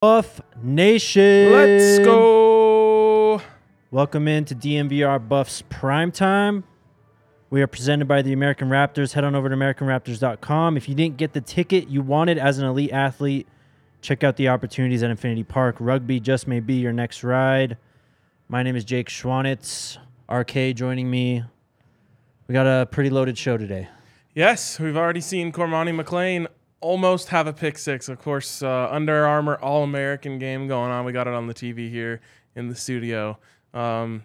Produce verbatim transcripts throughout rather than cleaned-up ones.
Buff Nation, let's go. Welcome into D M V R Buffs Primetime. We are presented by the American Raptors. Head on over to american raptors dot com. If you didn't get the ticket you wanted as an elite athlete, check out the opportunities at Infinity Park. Rugby just may be your next ride. My name is Jake Schwanitz. R K joining me. We got a pretty loaded show today. Yes, we've already seen Cormani McClain almost have a pick six. Of course, uh, Under Armour All-American game going on. We got it on the T V here in the studio. Um,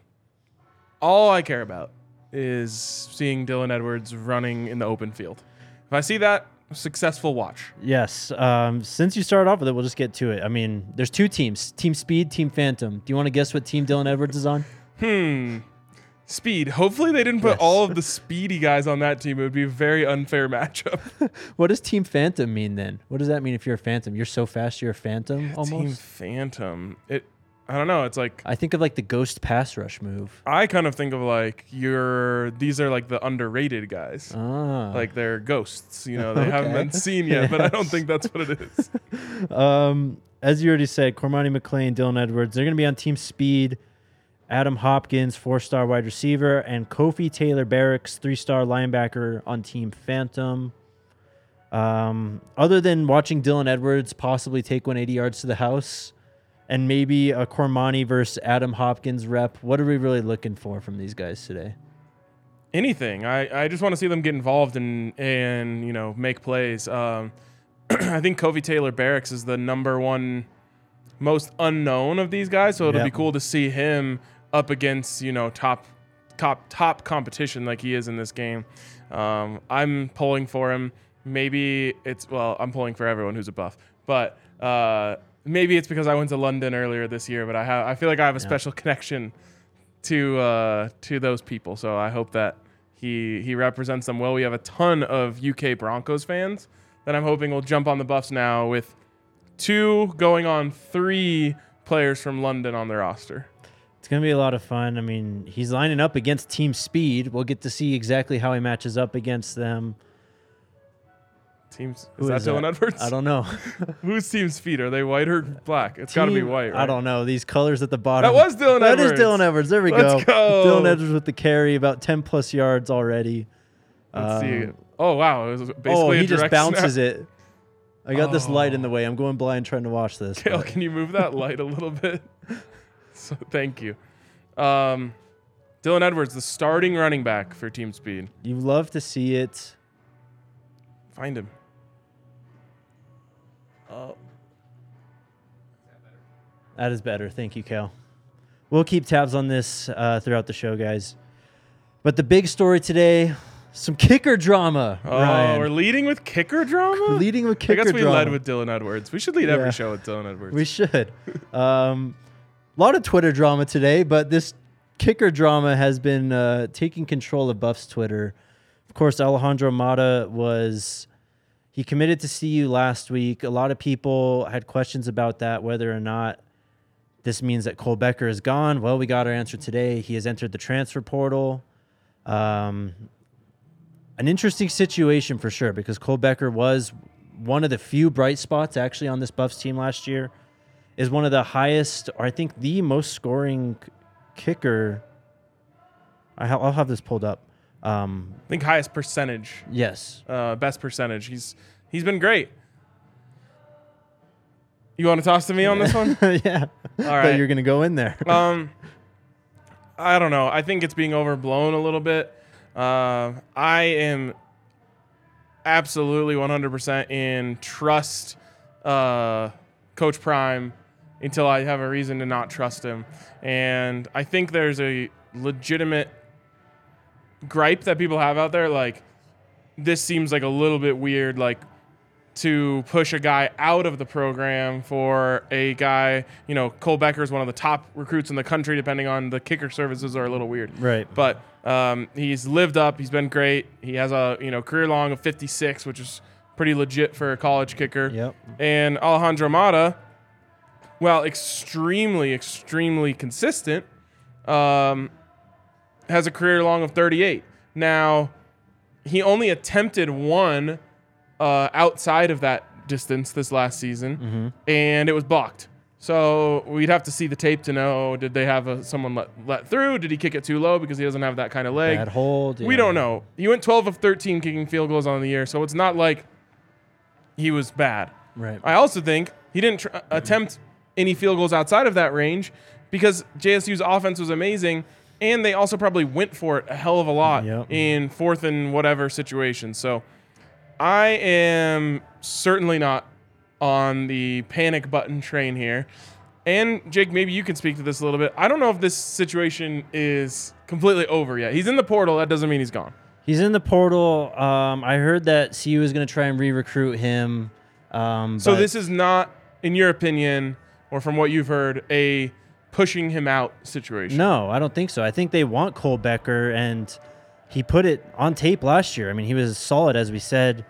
all I care about is seeing Dylan Edwards running in the open field. If I see that, successful watch. Yes. Um, since you started off with it, we'll just get to it. I mean, there's two teams, Team Speed, Team Phantom. Do you want to guess what team Dylan Edwards is on? Hmm. Speed. Hopefully they didn't put yes. all of the speedy guys on that team. It would be a very unfair matchup. What does Team Phantom mean then? What does that mean if you're a Phantom? You're so fast you're a Phantom yeah, almost? Team Phantom. It. I don't know. It's like... I think of like the ghost pass rush move. I kind of think of like you're... These are like the underrated guys. Ah. Like they're ghosts. You know, they okay. haven't been seen yet, yes. but I don't think that's what it is. um, as you already said, Cormani McClain, Dylan Edwards, they're going to be on Team Speed. Adam Hopkins, four-star wide receiver, and Kofi Taylor Barracks, three-star linebacker on Team Phantom. Um, other than watching Dylan Edwards possibly take one hundred eighty yards to the house and maybe a Cormani versus Adam Hopkins rep, what are we really looking for from these guys today? Anything. I, I just want to see them get involved and, and you know, make plays. Um, I think Kofi Taylor Barracks is the number one most unknown of these guys, so it'll yep. be cool to see him up against, you know, top top top competition like he is in this game. Um, I'm pulling for him. Maybe it's, well, I'm pulling for everyone who's a Buff, but uh, maybe it's because I went to London earlier this year, but I have I feel like I have a yeah. special connection to uh, to those people, so I hope that he he represents them well. We have a ton of U K Broncos fans that I'm hoping will jump on the Buffs now with two going on three players from London on their roster. It's going to be a lot of fun. I mean, he's lining up against Team Speed. We'll get to see exactly how he matches up against them. Teams, Who is that is Dylan that? Edwards? I don't know. Who's Team Speed? Are they white or black? It's got to be white, right? I don't know. These colors at the bottom. That was Dylan that Edwards. That is Dylan Edwards. There we Let's go. go. Dylan Edwards with the carry, about ten plus yards already. Let's um, see. Oh, wow. It was basically oh, he a direct just bounces snap. it. I got oh. this light in the way. I'm going blind trying to watch this. Kale, can you move that light a little bit? So, thank you. Um, Dylan Edwards, the starting running back for Team Speed. You love to see it. Find him. Oh. That is better. Thank you, Kale. We'll keep tabs on this uh, throughout the show, guys. But the big story today... Some kicker drama. Oh, Ryan. We're leading with kicker drama? Leading with kicker drama. I guess we drama. led with Dylan Edwards. We should lead yeah. every show with Dylan Edwards. We should. A um, lot of Twitter drama today, but this kicker drama has been uh, taking control of Buff's Twitter. Of course, Alejandro Mata was... He committed to C U last week. A lot of people had questions about that, whether or not This means that Cole Becker is gone. Well, we got our answer today. He has entered the transfer portal. Um, an interesting situation for sure, because Cole Becker was one of the few bright spots actually on this Buffs team last year. Is one of the highest, or I think the most scoring kicker. I'll have this pulled up. Um, I think highest percentage. Yes. Uh, best percentage. He's he's been great. You want to toss to me on this one? Yeah. All right. I thought you were going to go in there. um, I don't know. I think it's being overblown a little bit. Uh, I am absolutely one hundred percent in trust uh, Coach Prime until I have a reason to not trust him. And I think there's a legitimate gripe that people have out there. Like, this seems like a little bit weird, like, to push a guy out of the program for a guy, you know, Cole Becker is one of the top recruits in the country, depending on the kicker services are a little weird. Right. But um, he's lived up. He's been great. He has a, you know, career long of fifty-six, which is pretty legit for a college kicker. Yep. And Alejandro Mata, well, extremely, extremely consistent, um, has a career long of thirty-eight. Now, he only attempted one Uh, outside of that distance this last season, mm-hmm. and it was blocked. So we'd have to see the tape to know, did they have a, someone let, let through? Did he kick it too low because he doesn't have that kind of leg? Bad hold. Yeah. We don't know. He went twelve of thirteen kicking field goals on the year, so it's not like he was bad. Right. I also think he didn't tr- mm-hmm. attempt any field goals outside of that range because J S U's offense was amazing, and they also probably went for it a hell of a lot yep. in fourth and whatever situation. So I am certainly not on the panic button train here. And, Jake, maybe you can speak to this a little bit. I don't know if this situation is completely over yet. He's in the portal. That doesn't mean he's gone. He's in the portal. Um, I heard that C U is going to try and re-recruit him. Um, so this is not, in your opinion, or from what you've heard, a pushing him out situation? No, I don't think so. I think they want Cole Becker, and he put it on tape last year. I mean, he was solid, as we said.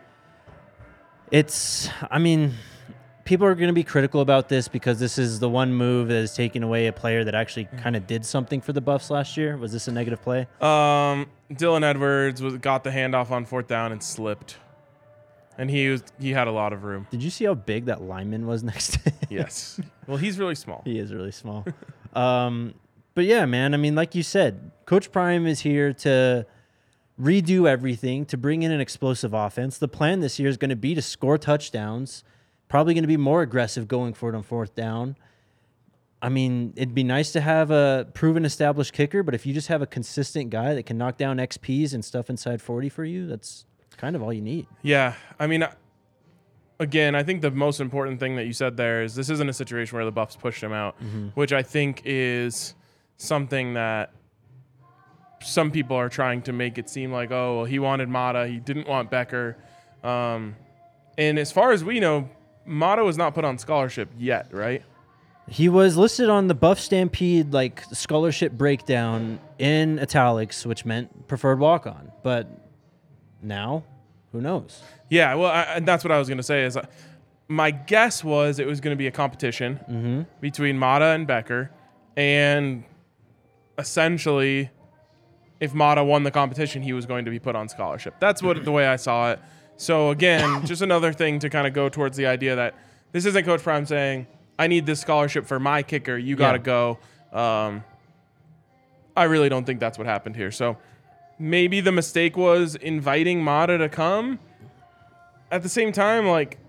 It's, I mean, people are going to be critical about this because this is the one move that is taking away a player that actually kind of did something for the Buffs last year. Was this a negative play? Um, Dylan Edwards was, got the handoff on fourth down and slipped. And he was he had a lot of room. Did you see how big that lineman was next to him? Yes. Well, he's really small. He is really small. um, but, yeah, man, I mean, like you said, Coach Prime is here to redo everything, to bring in an explosive offense. The plan this year is going to be to score touchdowns, probably going to be more aggressive going for it on fourth down. I mean, it'd be nice to have a proven established kicker, but if you just have a consistent guy that can knock down X Ps and stuff inside forty for you, that's kind of all you need. Yeah. I mean, again, I think the most important thing that you said there is this isn't a situation where the Buffs pushed him out, mm-hmm. which I think is something that some people are trying to make it seem like, oh, well, he wanted Mata. He didn't want Becker. Um, and as far as we know, Mata was not put on scholarship yet, right? He was listed on the Buff Stampede, like, scholarship breakdown in italics, which meant preferred walk-on. But now, who knows? Yeah, well, I, and that's what I was going to say. Is uh, my guess was it was going to be a competition mm-hmm. between Mata and Becker. And essentially, if Mata won the competition, he was going to be put on scholarship. That's what the way I saw it. So, again, just another thing to kind of go towards the idea that this isn't Coach Prime saying, I need this scholarship for my kicker. You got to yeah. go. Um, I really don't think that's what happened here. So maybe the mistake was inviting Mata to come. At the same time, like,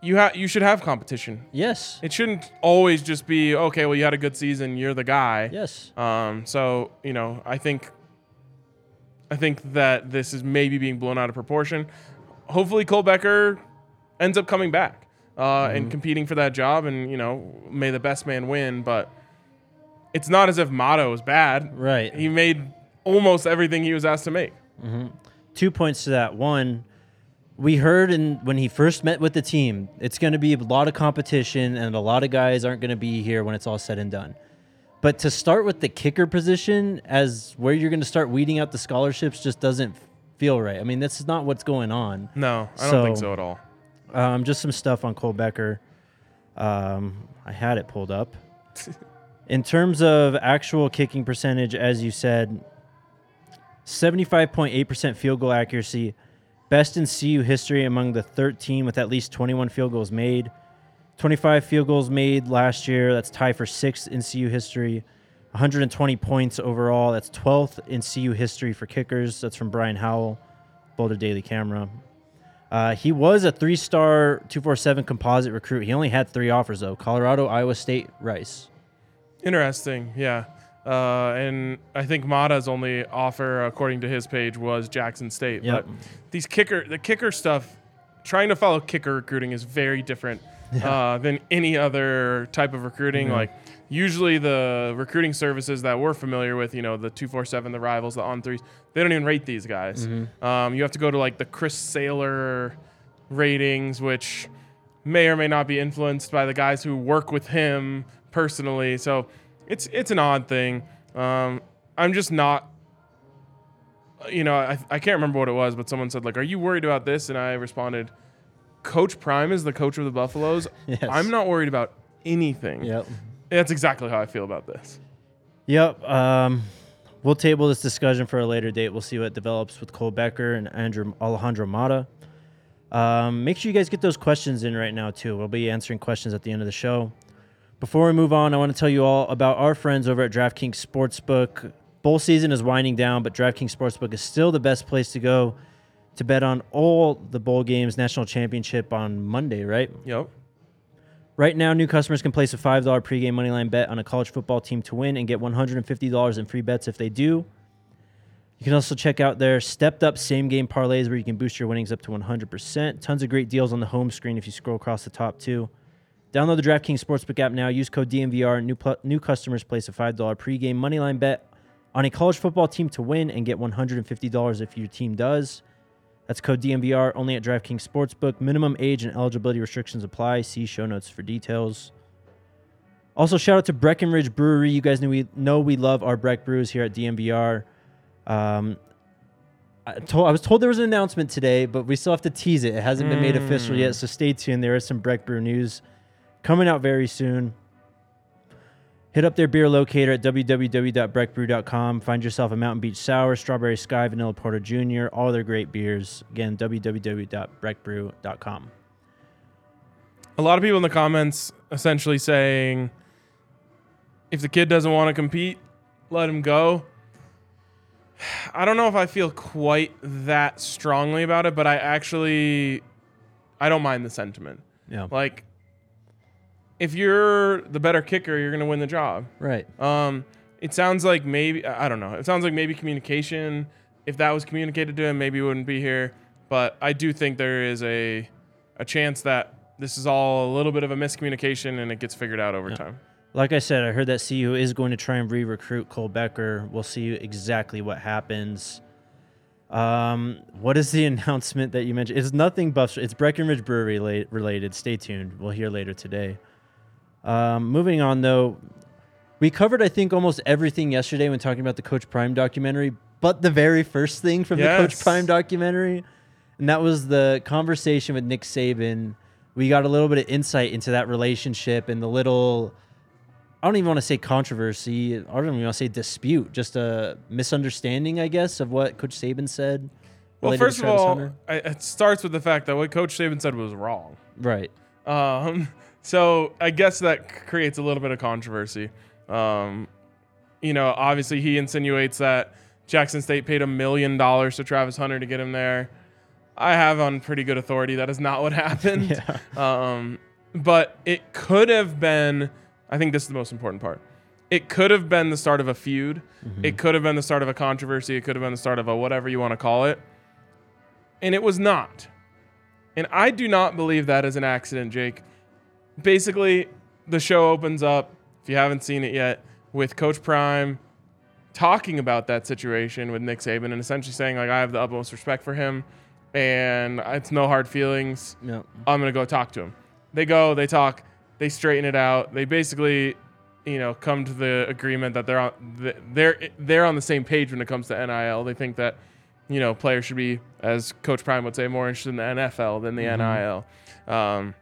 you ha- you should have competition. Yes. It shouldn't always just be, okay, well, you had a good season, you're the guy. Yes. Um, so, you know, I think I think that this is maybe being blown out of proportion. Hopefully Cole Becker ends up coming back uh, mm-hmm. and competing for that job, and, you know, may the best man win. But it's not as if Mata was bad. Right. He made almost everything he was asked to make. Mm-hmm. Two points to that. One, we heard in, when he first met with the team, it's going to be a lot of competition and a lot of guys aren't going to be here when it's all said and done. But to start with the kicker position as where you're going to start weeding out the scholarships just doesn't feel right. I mean, that's not what's going on. No, I don't so, think so at all. Um, just some stuff on Cole Becker. Um, I had it pulled up. In terms of actual kicking percentage, as you said, seventy-five point eight percent field goal accuracy, best in C U history among the thirteen with at least twenty-one field goals made. twenty-five field goals made last year. That's tied for sixth in C U history. one hundred twenty points overall. That's twelfth in C U history for kickers. That's from Brian Howell, Boulder Daily Camera. Uh, he was a three-star two forty-seven composite recruit. He only had three offers, though. Colorado, Iowa State, Rice. Interesting, yeah. Uh, and I think Mata's only offer, according to his page, was Jackson State. Yep. But these kicker, the kicker stuff, trying to follow kicker recruiting is very different yeah. uh, than any other type of recruiting. Mm-hmm. Like usually the recruiting services that we're familiar with, you know, the two forty-seven, the Rivals, the On Threes, they don't even rate these guys. Mm-hmm. Um, you have to go to like the Chris Saylor ratings, which may or may not be influenced by the guys who work with him personally. So it's it's an odd thing. Um, I'm just not, you know, I, I can't remember what it was, but someone said, like, are you worried about this? And I responded, Coach Prime is the coach of the Buffaloes. Yes. I'm not worried about anything. Yep. That's exactly how I feel about this. Yep. Um, we'll table this discussion for a later date. We'll see what develops with Cole Becker and Andrew Alejandro Mata. Um, make sure you guys get those questions in right now, too. We'll be answering questions at the end of the show. Before we move on, I want to tell you all about our friends over at DraftKings Sportsbook. Bowl season is winding down, but DraftKings Sportsbook is still the best place to go to bet on all the bowl games. National Championship on Monday, right? Yep. Right now, new customers can place a five dollars pregame moneyline bet on a college football team to win and get one hundred fifty dollars in free bets if they do. You can also check out their stepped-up same-game parlays where you can boost your winnings up to one hundred percent. Tons of great deals on the home screen if you scroll across the top, too. Download the DraftKings Sportsbook app now. Use code D M V R. New pl- new customers place a five dollars pregame moneyline bet on a college football team to win and get one hundred fifty dollars if your team does. That's code D M V R only at DraftKings Sportsbook. Minimum age and eligibility restrictions apply. See show notes for details. Also, shout out to Breckenridge Brewery. You guys know we know we love our Breck brews here at D M V R. Um, I, told, I was told there was an announcement today, but we still have to tease it. It hasn't mm. been made official yet, so stay tuned. There is some Breck brew news coming out very soon. Hit up their beer locator at w w w dot breck brew dot com. Find yourself a Mountain Beach Sour, Strawberry Sky, Vanilla Porter Junior, all their great beers. Again, w w w dot breck brew dot com. A lot of people in the comments essentially saying, if the kid doesn't want to compete, let him go. I don't know if I feel quite that strongly about it, but I actually, I don't mind the sentiment. Yeah. Like, if you're the better kicker, you're going to win the job. Right. Um, it sounds like maybe, I don't know. It sounds like maybe communication, if that was communicated to him, maybe he wouldn't be here. But I do think there is a a chance that this is all a little bit of a miscommunication and it gets figured out over yeah. time. Like I said, I heard that C U is going to try and re-recruit Cole Becker. We'll see exactly what happens. Um, what is the announcement that you mentioned? It's nothing Buff. It's Breckenridge Brewery la- related. Stay tuned. We'll hear later today. Um, moving on, though, we covered, I think, almost everything yesterday when talking about the Coach Prime documentary, but the very first thing from yes. the Coach Prime documentary, and that was the conversation with Nick Saban. We got a little bit of insight into that relationship and the little, I don't even want to say controversy, I don't even want to say dispute, just a misunderstanding, I guess, of what Coach Saban said. Well, first of all, I, it starts with the fact that what Coach Saban said was wrong. Right. Um... So I guess that creates a little bit of controversy. Um, you know, obviously he insinuates that Jackson State paid a million dollars to Travis Hunter to get him there. I have on pretty good authority that is not what happened. yeah. Um, but it could have been, I think this is the most important part. It could have been the start of a feud. Mm-hmm. It could have been the start of a controversy. It could have been the start of a whatever you want to call it. And it was not. And I do not believe that is an accident, Jake. Basically, the show opens up, if you haven't seen it yet, with Coach Prime talking about that situation with Nick Saban and essentially saying, like, I have the utmost respect for him and it's no hard feelings. No. I'm going to go talk to him. They go, they talk, they straighten it out. They basically, you know, come to the agreement that they're on, they're, they're on the same page when it comes to N I L. They think that, you know, players should be, as Coach Prime would say, more interested in the N F L than the mm-hmm. N I L. Um,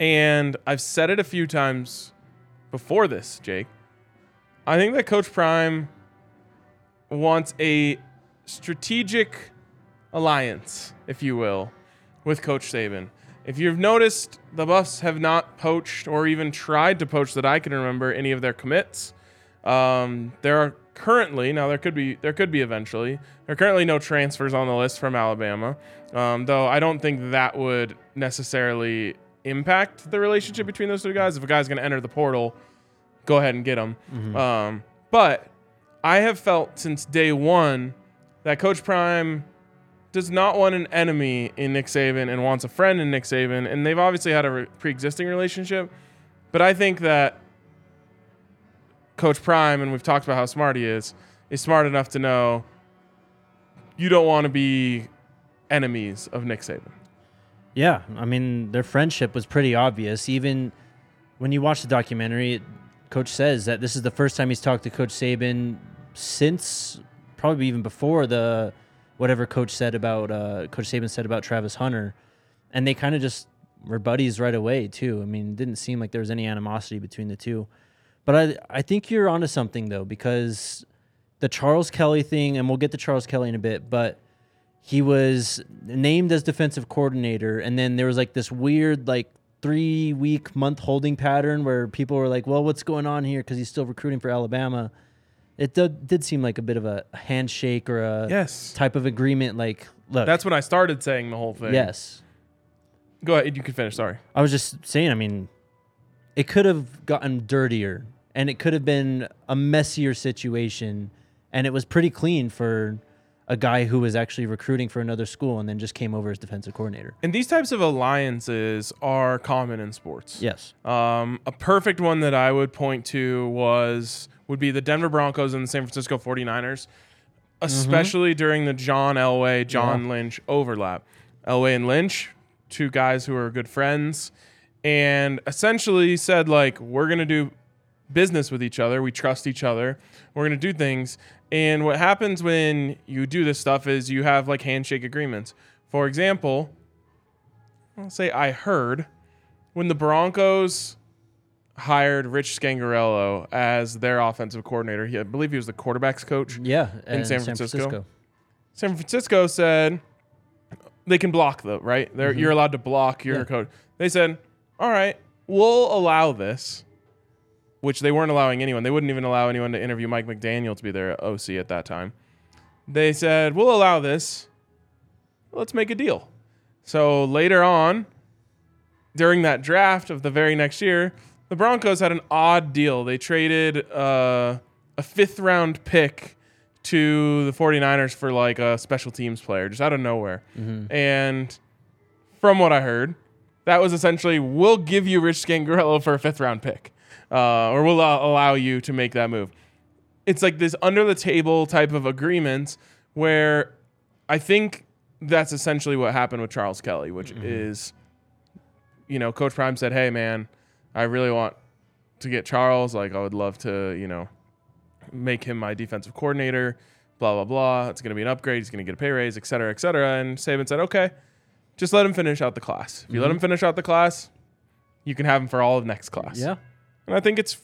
And I've said it a few times before this, Jake. I think that Coach Prime wants a strategic alliance, if you will, with Coach Saban. If you've noticed, the Buffs have not poached or even tried to poach that I can remember any of their commits. Um, there are currently, now there could be, there could be eventually, there are currently no transfers on the list from Alabama, um, though I don't think that would necessarily impact the relationship between those two guys. If a guy's going to enter the portal, go ahead and get him. Mm-hmm. Um, but I have felt since day one that Coach Prime does not want an enemy in Nick Saban and wants a friend in Nick Saban. And they've obviously had a re- pre-existing relationship. But I think that Coach Prime, and we've talked about how smart he is, is smart enough to know you don't want to be enemies of Nick Saban. Yeah. I mean, their friendship was pretty obvious. Even when you watch the documentary, it, Coach says that this is the first time he's talked to Coach Saban since probably even before the whatever Coach said about uh, Coach Saban said about Travis Hunter, and they kind of just were buddies right away too. I mean, it didn't seem like there was any animosity between the two. But I I think you're onto something though, because the Charles Kelly thing, and we'll get to Charles Kelly in a bit, but he was named as defensive coordinator, and then there was like this weird like three-week month holding pattern where people were like, well, what's going on here? Because he's still recruiting for Alabama. It did, did seem like a bit of a handshake or a yes. type of agreement. Like, look. That's when I started saying the whole thing. Yes. Go ahead. You can finish. Sorry. I was just saying, I mean, it could have gotten dirtier, and it could have been a messier situation, and it was pretty clean for a guy who was actually recruiting for another school and then just came over as defensive coordinator. And these types of alliances are common in sports. Yes. Um, a perfect one that I would point to was would be the Denver Broncos and the San Francisco 49ers, especially mm-hmm. during the John Elway, John yeah. Lynch overlap. Elway and Lynch, two guys who are good friends, and essentially said, like, we're going to do business with each other. We trust each other. We're going to do things. And what happens when you do this stuff is you have like handshake agreements. For example, I'll say I heard when the Broncos hired Rich Scangarello as their offensive coordinator. He, I believe he was the quarterback's coach yeah, in San Francisco. San Francisco. San Francisco said they can block though, right? Mm-hmm. You're allowed to block your yeah. coach. They said, all right, we'll allow this. Which they weren't allowing anyone. They wouldn't even allow anyone to interview Mike McDaniel to be their O C at that time. They said, we'll allow this. Let's make a deal. So later on, during that draft of the very next year, the Broncos had an odd deal. They traded uh, a fifth-round pick to the 49ers for like a special teams player, just out of nowhere. Mm-hmm. And from what I heard, that was essentially, we'll give you Rich Scangarello for a fifth-round pick. Uh, or will uh, allow you to make that move. It's like this under-the-table type of agreement where I think that's essentially what happened with Charles Kelly, which mm-hmm. is, you know, Coach Prime said, hey, man, I really want to get Charles. Like, I would love to, you know, make him my defensive coordinator, blah, blah, blah. It's going to be an upgrade. He's going to get a pay raise, et cetera, et cetera. And Saban said, okay, just let him finish out the class. If you mm-hmm. let him finish out the class, you can have him for all of next class. Yeah. And I think it's,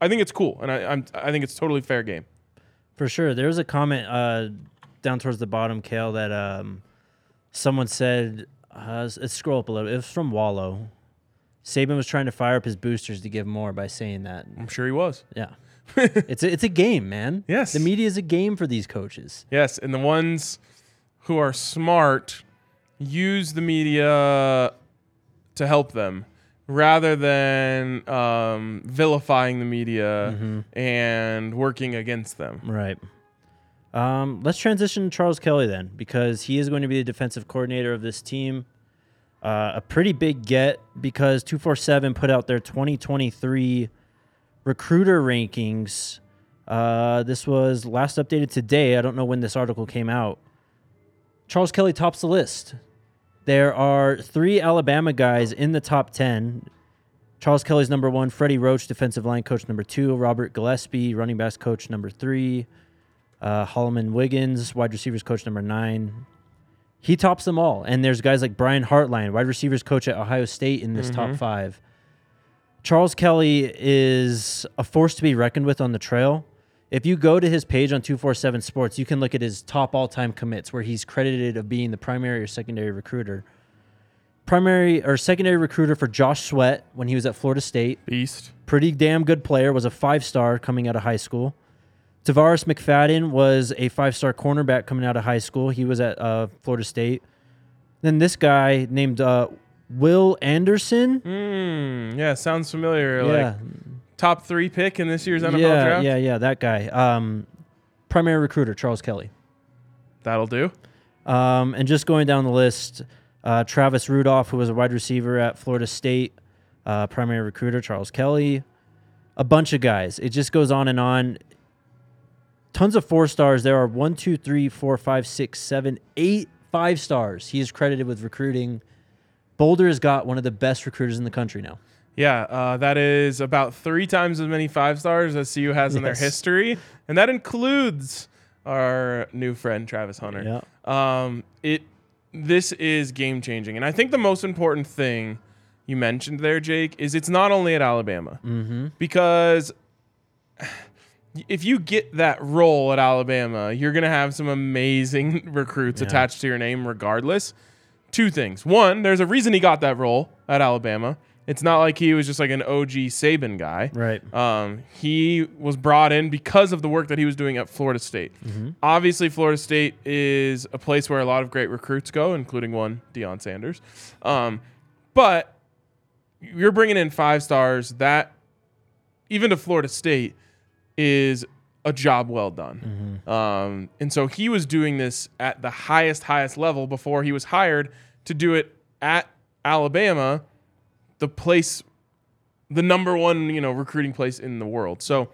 I think it's cool, and I I'm, I think it's totally fair game. For sure, there was a comment uh, down towards the bottom, Kale, that um, someone said. Uh, let's scroll up a little. It was from Wallow. Saban was trying to fire up his boosters to give more by saying that. I'm sure he was. Yeah, it's a, it's a game, man. Yes, the media is a game for these coaches. Yes, and the ones who are smart use the media to help them, rather than um, vilifying the media mm-hmm. and working against them. Right. Um, let's transition to Charles Kelly then, because he is going to be the defensive coordinator of this team. Uh, a pretty big get, because two forty-seven put out their twenty twenty-three recruiter rankings. Uh, this was last updated today. I don't know when this article came out. Charles Kelly tops the list. There are three Alabama guys in the top ten. Charles Kelly's number one, Freddie Roach, defensive line coach, number two, Robert Gillespie, running backs coach, number three, uh, Holloman Wiggins, wide receivers coach, number nine. He tops them all. And there's guys like Brian Hartline, wide receivers coach at Ohio State, in this mm-hmm. top five. Charles Kelly is a force to be reckoned with on the trail. If you go to his page on two forty-seven Sports, you can look at his top all-time commits where he's credited of being the primary or secondary recruiter. Primary or secondary recruiter for Josh Sweat when he was at Florida State. Beast. Pretty damn good player. Was a five-star coming out of high school. Tavares McFadden was a five-star cornerback coming out of high school. He was at uh, Florida State. Then this guy named uh, Will Anderson. Mm, yeah, sounds familiar. Yeah. Like top three pick in this year's N F L yeah, draft. Yeah, yeah, that guy. Um, primary recruiter, Charles Kelly. That'll do. Um, and just going down the list, uh, Travis Rudolph, who was a wide receiver at Florida State. Uh, primary recruiter, Charles Kelly. A bunch of guys. It just goes on and on. Tons of four stars. There are one, two, three, four, five, six, seven, eight five stars. He is credited with recruiting. Boulder has got one of the best recruiters in the country now. Yeah, uh, that is about three times as many five stars as C U has in yes. their history. And that includes our new friend, Travis Hunter. Yeah. Um, it this is game changing. And I think the most important thing you mentioned there, Jake, is it's not only at Alabama. Mm-hmm. Because if you get that role at Alabama, you're going to have some amazing recruits yeah. attached to your name regardless. Two things. One, there's a reason he got that role at Alabama. It's not like he was just like an O G Saban guy. Right. Um, he was brought in because of the work that he was doing at Florida State. Mm-hmm. Obviously, Florida State is a place where a lot of great recruits go, including one, Deion Sanders. Um, but you're bringing in five stars. That, even to Florida State, is a job well done. Mm-hmm. Um, and so he was doing this at the highest, highest level before he was hired to do it at Alabama, the place, the number one, you know, recruiting place in the world. So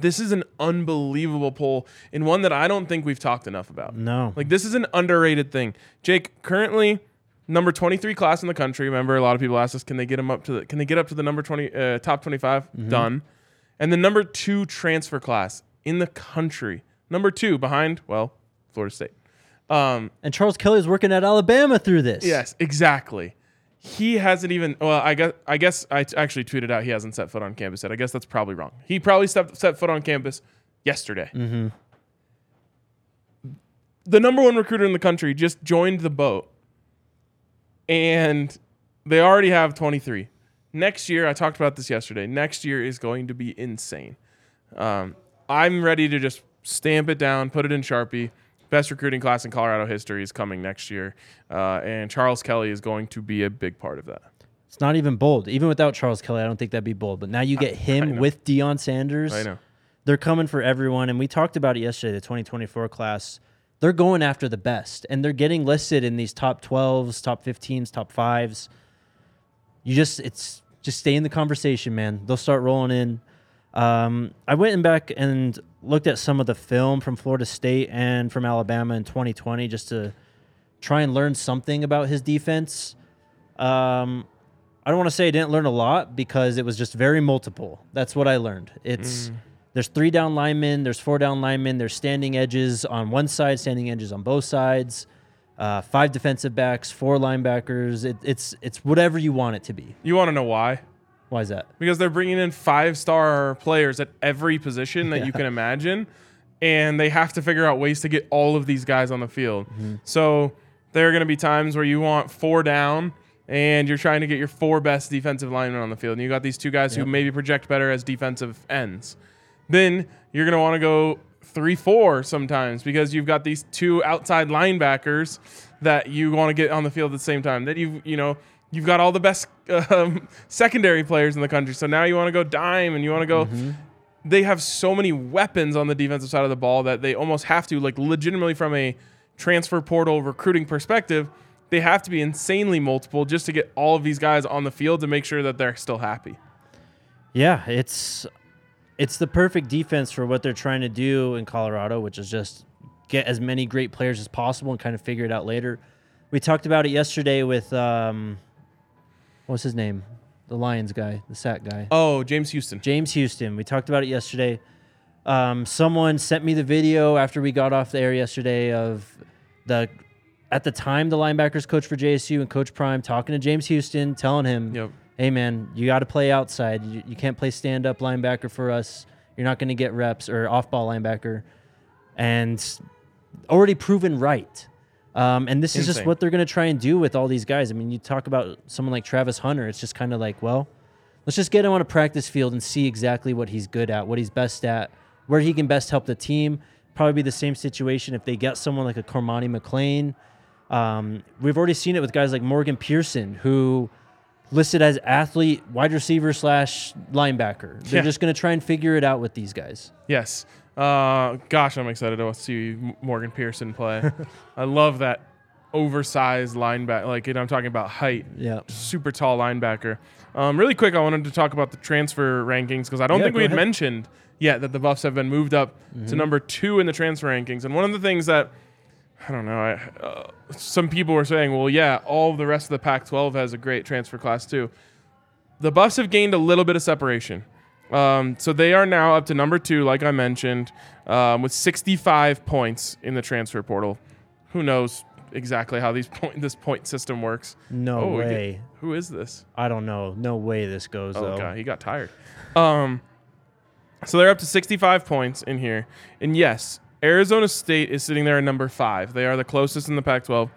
this is an unbelievable poll and one that I don't think we've talked enough about. No. Like, this is an underrated thing. Jake, currently number twenty-three class in the country. Remember, a lot of people asked us, can they get them up to the, can they get up to the number twenty, uh, top twenty-five? Mm-hmm. Done. And the number two transfer class in the country. Number two behind, well, Florida State. Um, and Charles Kelly is working at Alabama through this. Yes, exactly. He hasn't even, well, I guess I guess I t- actually tweeted out he hasn't set foot on campus yet. I guess that's probably wrong. He probably stepped, set foot on campus yesterday. Mm-hmm. The number one recruiter in the country just joined the boat. And they already have twenty-three. Next year, I talked about this yesterday, next year is going to be insane. Um, I'm ready to just stamp it down, put it in Sharpie. Best recruiting class in Colorado history is coming next year, uh, and Charles Kelly is going to be a big part of that. It's not even bold. Even without Charles Kelly, I don't think that'd be bold. But now you get I, him I with Deion Sanders. I know. They're coming for everyone, and we talked about it yesterday, the twenty twenty-four class. They're going after the best, and they're getting listed in these top twelves, top fifteens, top fives. You just, it's just stay in the conversation, man. They'll start rolling in. Um, I went and back and looked at some of the film from Florida State and from Alabama in twenty twenty just to try and learn something about his defense. Um, I don't want to say I didn't learn a lot because it was just very multiple. That's what I learned. It's mm. There's three down linemen. There's four down linemen. There's standing edges on one side, standing edges on both sides. Uh, five defensive backs, four linebackers. It, it's it's whatever you want it to be. You want to know why? Why is that? Because they're bringing in five-star players at every position that yeah. you can imagine, and they have to figure out ways to get all of these guys on the field. Mm-hmm. So there are going to be times where you want four down, and you're trying to get your four best defensive linemen on the field, and you got these two guys yep. who maybe project better as defensive ends. Then you're going to want to go three four sometimes because you've got these two outside linebackers that you want to get on the field at the same time. That you you know you've got all the best um, secondary players in the country. So now you want to go dime and you want to go. Mm-hmm. They have so many weapons on the defensive side of the ball that they almost have to, like, legitimately from a transfer portal recruiting perspective, they have to be insanely multiple just to get all of these guys on the field to make sure that they're still happy. Yeah, it's. It's the perfect defense for what they're trying to do in Colorado, which is just get as many great players as possible and kind of figure it out later. We talked about it yesterday with, um, what's his name? The Lions guy, the sack guy. Oh, James Houston. James Houston. We talked about it yesterday. Um, someone sent me the video after we got off the air yesterday of the, at the time, the linebackers coach for J S U and Coach Prime talking to James Houston, telling him, yep. hey, man, you got to play outside. You, you can't play stand-up linebacker for us. You're not going to get reps, or off-ball linebacker. And already proven right. Um, and this Insane. is just what they're going to try and do with all these guys. I mean, you talk about someone like Travis Hunter. It's just kind of like, well, let's just get him on a practice field and see exactly what he's good at, what he's best at, where he can best help the team. Probably be the same situation if they get someone like a Cormani McClain. Um, we've already seen it with guys like Morgan Pearson, who listed as athlete, wide receiver slash linebacker. They're yeah. just going to try and figure it out with these guys. Yes. Uh, gosh, I'm excited to see Morgan Pearson play. I love that oversized linebacker. Like, you know, I'm talking about height. Yeah. Super tall linebacker. Um, really quick, I wanted to talk about the transfer rankings because I don't yeah, think we had ahead. mentioned yet that the Buffs have been moved up mm-hmm. to number two in the transfer rankings. And one of the things that, I don't know, I, uh, some people were saying, well, yeah, all the rest of the Pac twelve has a great transfer class too. The Buffs have gained a little bit of separation. Um, so they are now up to number two, like I mentioned, um, with sixty-five points in the transfer portal. Who knows exactly how these point this point system works? No oh, way. Get, who is this? I don't know. No way this goes. Oh, though. God, he got tired. Um, so they're up to sixty-five points in here. And yes, Arizona State is sitting there at number five. They are the closest in the Pac twelve.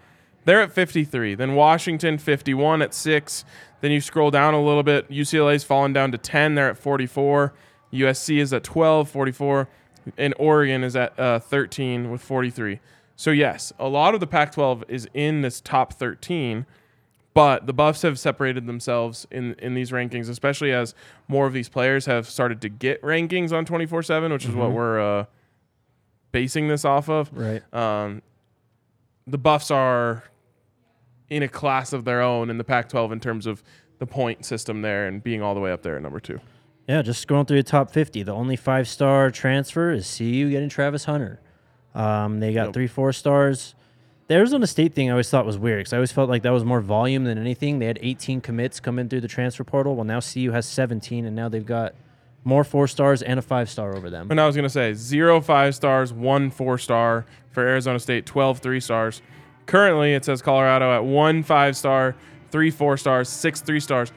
They're at fifty-three. Then Washington, fifty-one at six. Then you scroll down a little bit. U C L A's fallen down to ten. They're at forty-four. U S C is at twelve, forty-four. And Oregon is at uh, thirteen with forty-three. So, yes, a lot of the Pac twelve is in this top thirteen. But the Buffs have separated themselves in, in these rankings, especially as more of these players have started to get rankings on twenty-four seven, which mm-hmm. is what we're uh, basing this off of. Right. Um, the Buffs are in a class of their own in the Pac twelve in terms of the point system there and being all the way up there at number two. Yeah, just scrolling through the top fifty. The only five-star transfer is C U getting Travis Hunter. Um, they got yep. three four-stars. The Arizona State thing I always thought was weird because I always felt like that was more volume than anything. They had eighteen commits come in through the transfer portal. Well, now C U has seventeen, and now they've got more four-stars and a five-star over them. And I was going to say, zero five-stars, one four-star for Arizona State, twelve three-stars. Currently, it says Colorado at one five-star, three four-stars, six three-stars.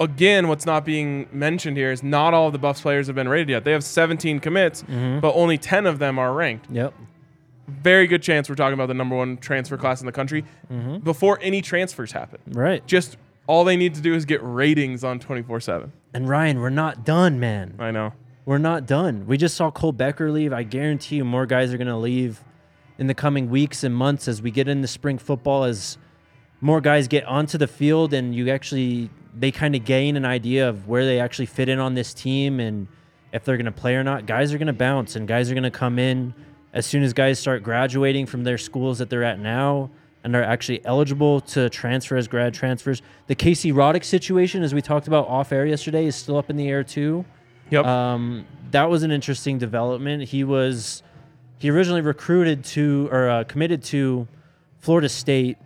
Again, what's not being mentioned here is not all of the Buffs players have been rated yet. They have seventeen commits, mm-hmm. but only ten of them are ranked. Yep. Very good chance we're talking about the number one transfer class in the country mm-hmm. before any transfers happen. Right. Just all they need to do is get ratings on twenty-four seven. And, Ryan, we're not done, man. I know. We're not done. We just saw Cole Becker leave. I guarantee you more guys are going to leave in the coming weeks and months as we get into spring football, as more guys get onto the field and you actually they kind of gain an idea of where they actually fit in on this team and if they're going to play or not. Guys are going to bounce and guys are going to come in as soon as guys start graduating from their schools that they're at now and are actually eligible to transfer as grad transfers. The Casey Roddick situation, as we talked about off air yesterday, is still up in the air too. Yep. Um, that was an interesting development. He was... He originally recruited to or uh, committed to Florida State,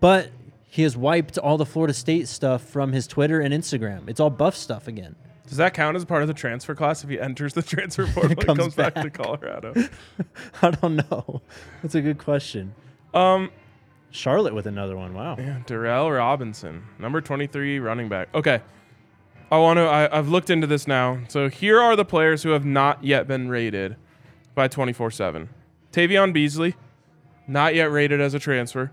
but he has wiped all the Florida State stuff from his Twitter and Instagram. It's all Buff stuff again. Does that count as part of the transfer class if he enters the transfer portal and comes, comes back. back to Colorado? I don't know. That's a good question. Um, Charlotte with another one. Wow. Yeah, Darrell Robinson, number twenty-three running back. Okay. I want to. I, I've looked into this now. So here are the players who have not yet been rated by twenty-four seven. Tavion Beasley, not yet rated as a transfer.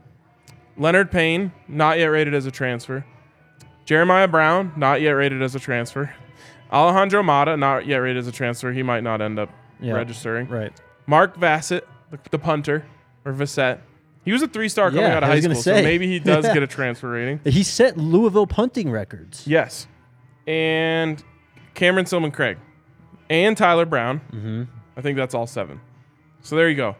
Leonard Payne, not yet rated as a transfer. Jeremiah Brown, not yet rated as a transfer. Alejandro Mata, not yet rated as a transfer. He might not end up yeah, registering. Right. Mark Vassett, the, the punter, or Vassett. He was a three-star coming yeah, out of high school, say. so maybe he does get a transfer rating. He set Louisville punting records. Yes. And Cameron Silmon-Craig and Tyler Brown. Mm-hmm. I think that's all seven. So there you go.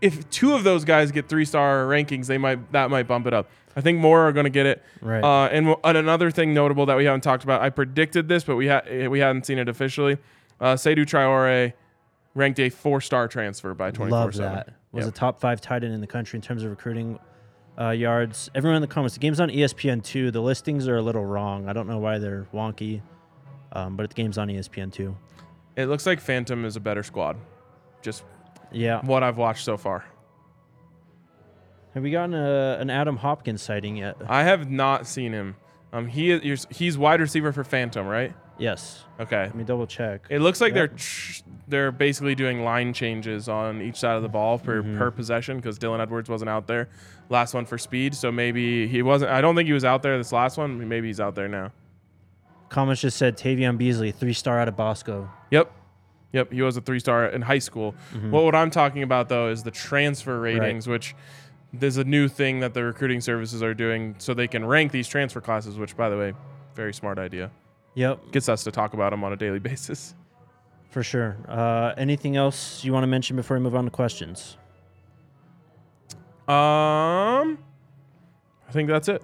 If two of those guys get three-star rankings, they might that might bump it up. I think more are going to get it. Right. Uh, and, w- and another thing notable that we haven't talked about, I predicted this, but we ha- we hadn't seen it officially. Uh, Seydou Traoré ranked a four-star transfer by twenty-four seven. Love that. Was yep. a top five tight end in the country in terms of recruiting uh, yards. Everyone in the comments, the game's on E S P N two. The listings are a little wrong. I don't know why they're wonky, um, but the game's on E S P N two. It looks like Phantom is a better squad. Just yeah. what I've watched so far. Have we gotten a, an Adam Hopkins sighting yet? I have not seen him. Um, he is, he's wide receiver for Phantom, right? Yes. Okay. Let me double check. It looks like yep. they're tr- they're basically doing line changes on each side of the ball per, mm-hmm. per possession because Dylan Edwards wasn't out there. Last one for speed, so maybe he wasn't. I don't think he was out there this last one. Maybe he's out there now. Comments just said Tavion Beasley, three-star out of Bosco. Yep. Yep, he was a three-star in high school. Mm-hmm. Well, what I'm talking about, though, is the transfer ratings, right. which there's a new thing that the recruiting services are doing so they can rank these transfer classes, which, by the way, very smart idea. Yep. Gets us to talk about them on a daily basis. For sure. Uh, anything else you want to mention before we move on to questions? Um, I think that's it.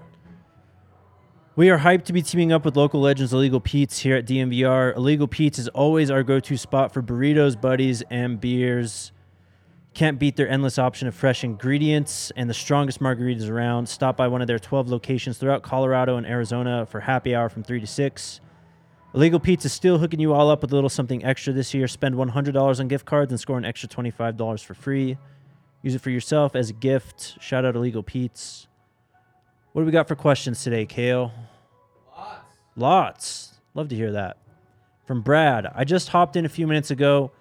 We are hyped to be teaming up with local legends Illegal Pete's here at D M V R. Illegal Pete's is always our go-to spot for burritos, buddies, and beers. Can't beat their endless option of fresh ingredients and the strongest margaritas around. Stop by one of their twelve locations throughout Colorado and Arizona for happy hour from three to six. Illegal Pete's is still hooking you all up with a little something extra this year. Spend one hundred dollars on gift cards and score an extra twenty-five dollars for free. Use it for yourself as a gift. Shout out Illegal Pete's. What do we got for questions today, Kale? Lots. Lots. Love to hear that. From Brad. I just hopped in a few minutes ago.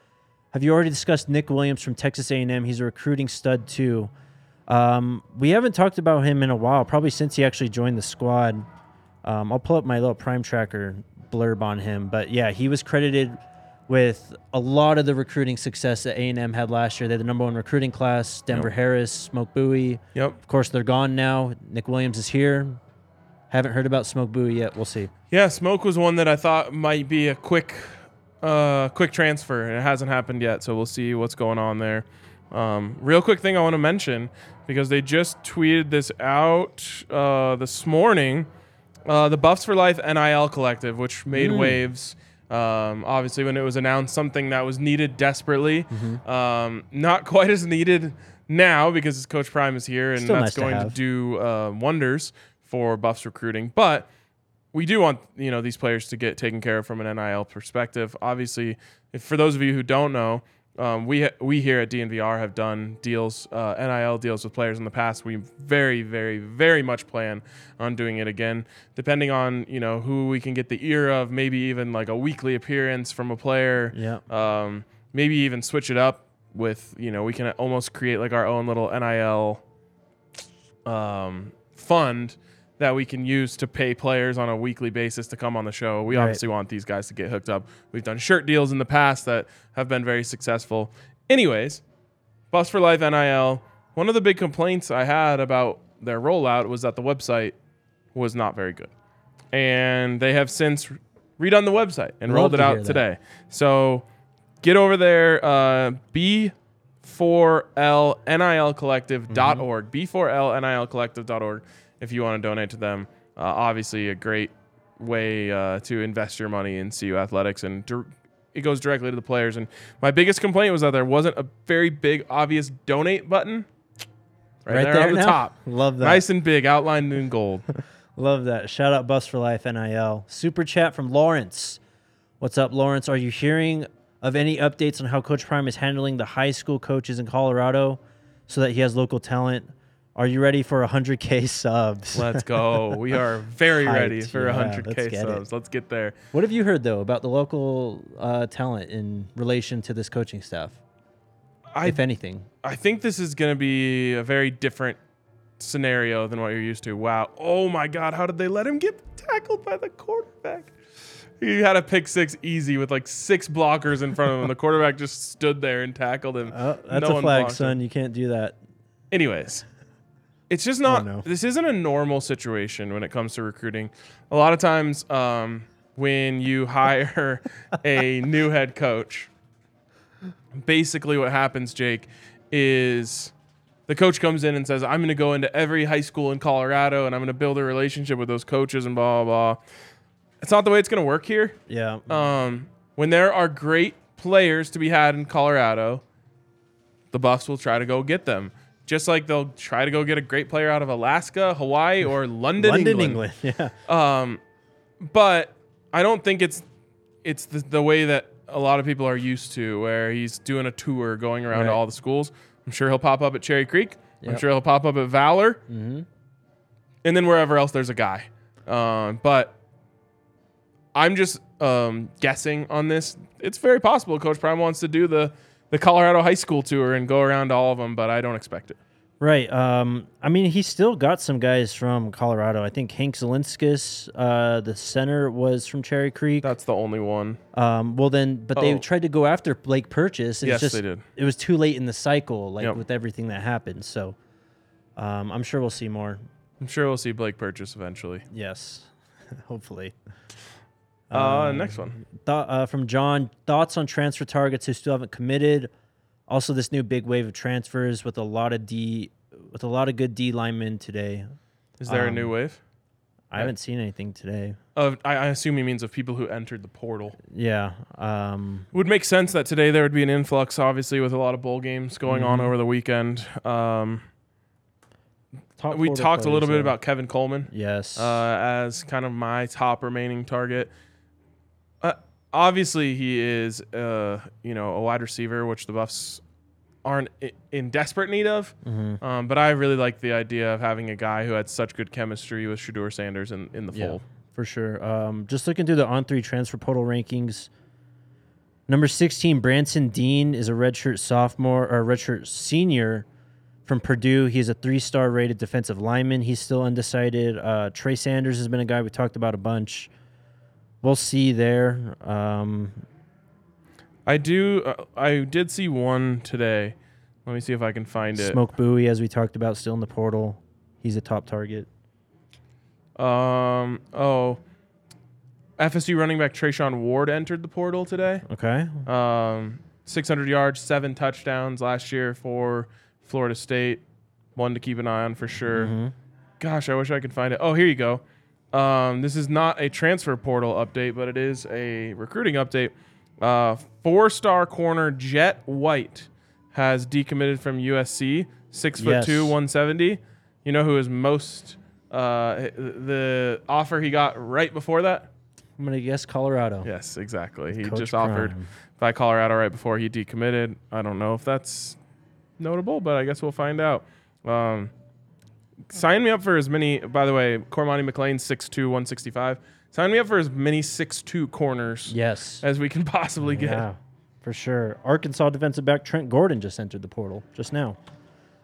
Have you already discussed Nick Williams from Texas A and M? He's a recruiting stud, too. Um, we haven't talked about him in a while, probably since he actually joined the squad. Um, I'll pull up my little Prime Tracker blurb on him. But, yeah, he was credited with a lot of the recruiting success that A and M had last year. They're the number one recruiting class. Denver yep. Harris, Smoke Bowie. Yep. Of course, they're gone now. Nick Williams is here. Haven't heard about Smoke Bowie yet. We'll see. Yeah, Smoke was one that I thought might be a quick uh, quick transfer, and it hasn't happened yet, so we'll see what's going on there. Um, real quick thing I want to mention, because they just tweeted this out uh, this morning, uh, the Buffs for Life N I L Collective, which made mm. waves. Um, obviously, when it was announced, something that was needed desperately, mm-hmm. um, not quite as needed now because Coach Prime is here, and Still that's nice going to, to do uh, wonders for Buffs recruiting. But we do want you know these players to get taken care of from an N I L perspective. Obviously, if, for those of you who don't know, um, we ha- we here at D N V R have done deals, uh, N I L deals with players in the past. We very, very, very much plan on doing it again, depending on you know who we can get the ear of, maybe even like a weekly appearance from a player, yeah um maybe even switch it up with you know we can almost create like our own little N I L um fund that we can use to pay players on a weekly basis to come on the show. We right. obviously want these guys to get hooked up. We've done shirt deals in the past that have been very successful. Anyways, Buffs for Life N I L, one of the big complaints I had about their rollout was that the website was not very good. And they have since redone the website and rolled it out today. So get over there, uh, B four L N I L collective dot org, mm-hmm. B four L N I L collective dot org, if you want to donate to them. Uh, obviously a great way uh, to invest your money in C U athletics, and dir- it goes directly to the players. And my biggest complaint was that there wasn't a very big, obvious donate button right, right there, there on now? the top. Love that. Nice and big, outlined in gold. Love that. Shout out Buffs for Life N I L. Super chat from Lawrence. What's up, Lawrence? Are you hearing of any updates on how Coach Prime is handling the high school coaches in Colorado so that he has local talent? Are you ready for one hundred K subs? Let's go. We are very Hyped, ready for yeah, one hundred K let's subs. It. Let's get there. What have you heard, though, about the local uh, talent in relation to this coaching staff, I, if anything? I think this is going to be a very different scenario than what you're used to. Wow. Oh, my God. How did they let him get tackled by the quarterback? He had a pick six easy with like six blockers in front of him. The quarterback just stood there and tackled him. Oh, that's no a flag, son. Him. You can't do that. Anyways. It's just not, oh, no. This isn't a normal situation when it comes to recruiting. A lot of times um, when you hire a new head coach, basically what happens, Jake, is the coach comes in and says, I'm going to go into every high school in Colorado and I'm going to build a relationship with those coaches and blah, blah, blah. It's not the way it's going to work here. Yeah. Um, when there are great players to be had in Colorado, the Buffs will try to go get them. Just like they'll try to go get a great player out of Alaska, Hawaii, or London, London, England. England. Yeah. Um, but I don't think it's it's the, the way that a lot of people are used to, where he's doing a tour going around right. to all the schools. I'm sure he'll pop up at Cherry Creek. Yep. I'm sure he'll pop up at Valor. Mm-hmm. And then wherever else there's a guy. Um, but I'm just um, guessing on this. It's very possible Coach Prime wants to do the, the Colorado high school tour and go around to all of them, but I don't expect it. Right. Um, I mean, he's still got some guys from Colorado. I think Hank Zelinskis, uh, the center, was from Cherry Creek. That's the only one. Um, well, then, but oh. they tried to go after Blake Purchase. It's yes, just, they did. It was too late in the cycle, like yep. with everything that happened. So um, I'm sure we'll see more. I'm sure we'll see Blake Purchase eventually. Yes, hopefully. Um, uh, next one. Th- uh, from John, thoughts on transfer targets who still haven't committed. Also, this new big wave of transfers with a lot of D, with a lot of good D linemen today. Is there um, a new wave? I haven't seen anything today. Of, I, I assume he means of people who entered the portal. Yeah, um, it would make sense that today there would be an influx, obviously, with a lot of bowl games going mm-hmm. on over the weekend. Um, top we talked a little bit though. about Kevin Coleman. Yes, uh, as kind of my top remaining target. Obviously, he is, uh, you know, a wide receiver, which the Buffs aren't in desperate need of. Mm-hmm. Um, but I really like the idea of having a guy who had such good chemistry with Shedeur Sanders in, in the yeah, fold. For sure. Um, just looking through the on three transfer portal rankings, number sixteen, Branson Dean is a redshirt sophomore or redshirt senior from Purdue. He's a three-star rated defensive lineman. He's still undecided. Uh, Trey Sanders has been a guy we talked about a bunch. We'll see there. Um, I do. Uh, I did see one today. Let me see if I can find Smoke it. Smoke Bowie, as we talked about, still in the portal. He's a top target. Um. Oh. F S U running back Treshaun Ward entered the portal today. Okay. Um. six hundred yards, seven touchdowns last year for Florida State. One to keep an eye on for sure. Mm-hmm. Gosh, I wish I could find it. Oh, here you go. Um, this is not a transfer portal update, but it is a recruiting update. Uh, four-star corner Jet White has decommitted from U S C. Six foot yes. two, one seventy. You know who is most uh, the offer he got right before that? I'm gonna guess Colorado. Yes, exactly. He Coach just Prime. offered by Colorado right before he decommitted. I don't know if that's notable, but I guess we'll find out. Um, Sign me up for as many, by the way, Cormani McClain, six two, one sixty-five. Sign me up for as many six two corners yes. as we can possibly get. Yeah, for sure. Arkansas defensive back Trent Gordon just entered the portal just now.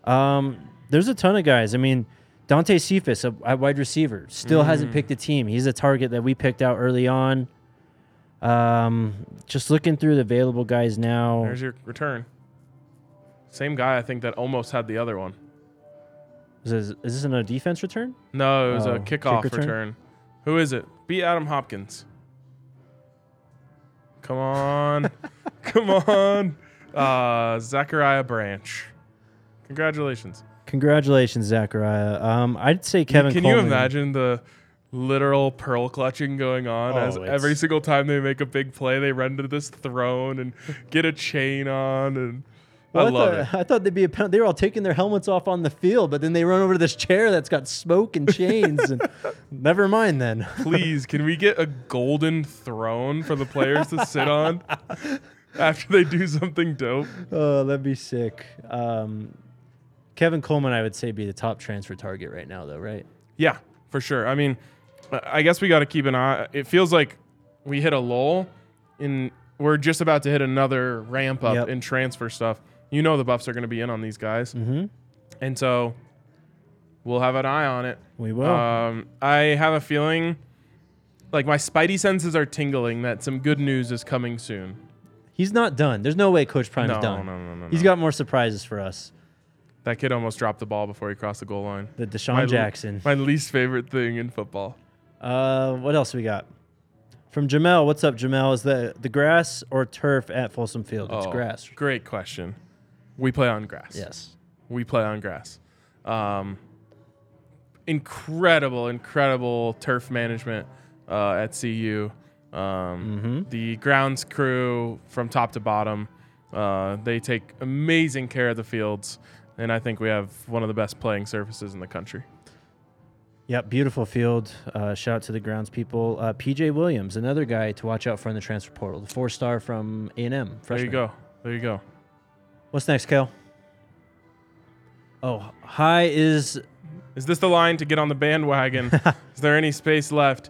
Um, there's a ton of guys. I mean, Dante Cephas, a, a wide receiver, still mm. hasn't picked a team. He's a target that we picked out early on. Um, just looking through the available guys now. There's your return. Same guy, I think, that almost had the other one. Is this, is this another defense return? No, it was oh, a kickoff kick return? return. Who is it? Beat Adam Hopkins. Come on. Come on. Uh, Zachariah Branch. Congratulations. Congratulations, Zachariah. Um, I'd say Kevin Can Coleman. You imagine the literal pearl clutching going on oh, as every single time they make a big play, they run to this throne and get a chain on and... Well, I, I love thought, it. I thought they'd be a penalty. They were all taking their helmets off on the field, but then they run over to this chair that's got smoke and chains. and never mind then. Please, can we get a golden throne for the players to sit on after they do something dope? Oh, that'd be sick. Um, Kevin Coleman, I would say, be the top transfer target right now, though, right? Yeah, for sure. I mean, I guess we got to keep an eye. It feels like we hit a lull, and we're just about to hit another ramp up yep. in transfer stuff. You know the Buffs are going to be in on these guys. Mm-hmm. And so we'll have an eye on it. We will. Um, I have a feeling, like my spidey senses are tingling, that some good news is coming soon. He's not done. There's no way Coach Prime's no, done. No, no, no, no. He's got more surprises for us. That kid almost dropped the ball before he crossed the goal line. The Deshaun my Jackson. Le- my least favorite thing in football. Uh, what else we got? From Jamel. What's up, Jamel? Is the, the grass or turf at Folsom Field? It's oh, grass. Great question. We play on grass. Yes. We play on grass. Um, incredible, incredible turf management uh, at C U. Um, mm-hmm. The grounds crew from top to bottom, uh, they take amazing care of the fields, and I think we have one of the best playing surfaces in the country. Yep, beautiful field. Uh, shout out to the grounds people. Uh, P J Williams, another guy to watch out for in the transfer portal, the four-star from A and M. Freshman. There you go. There you go. What's next, Kel? Oh, high is... Is this the line to get on the bandwagon? Is there any space left?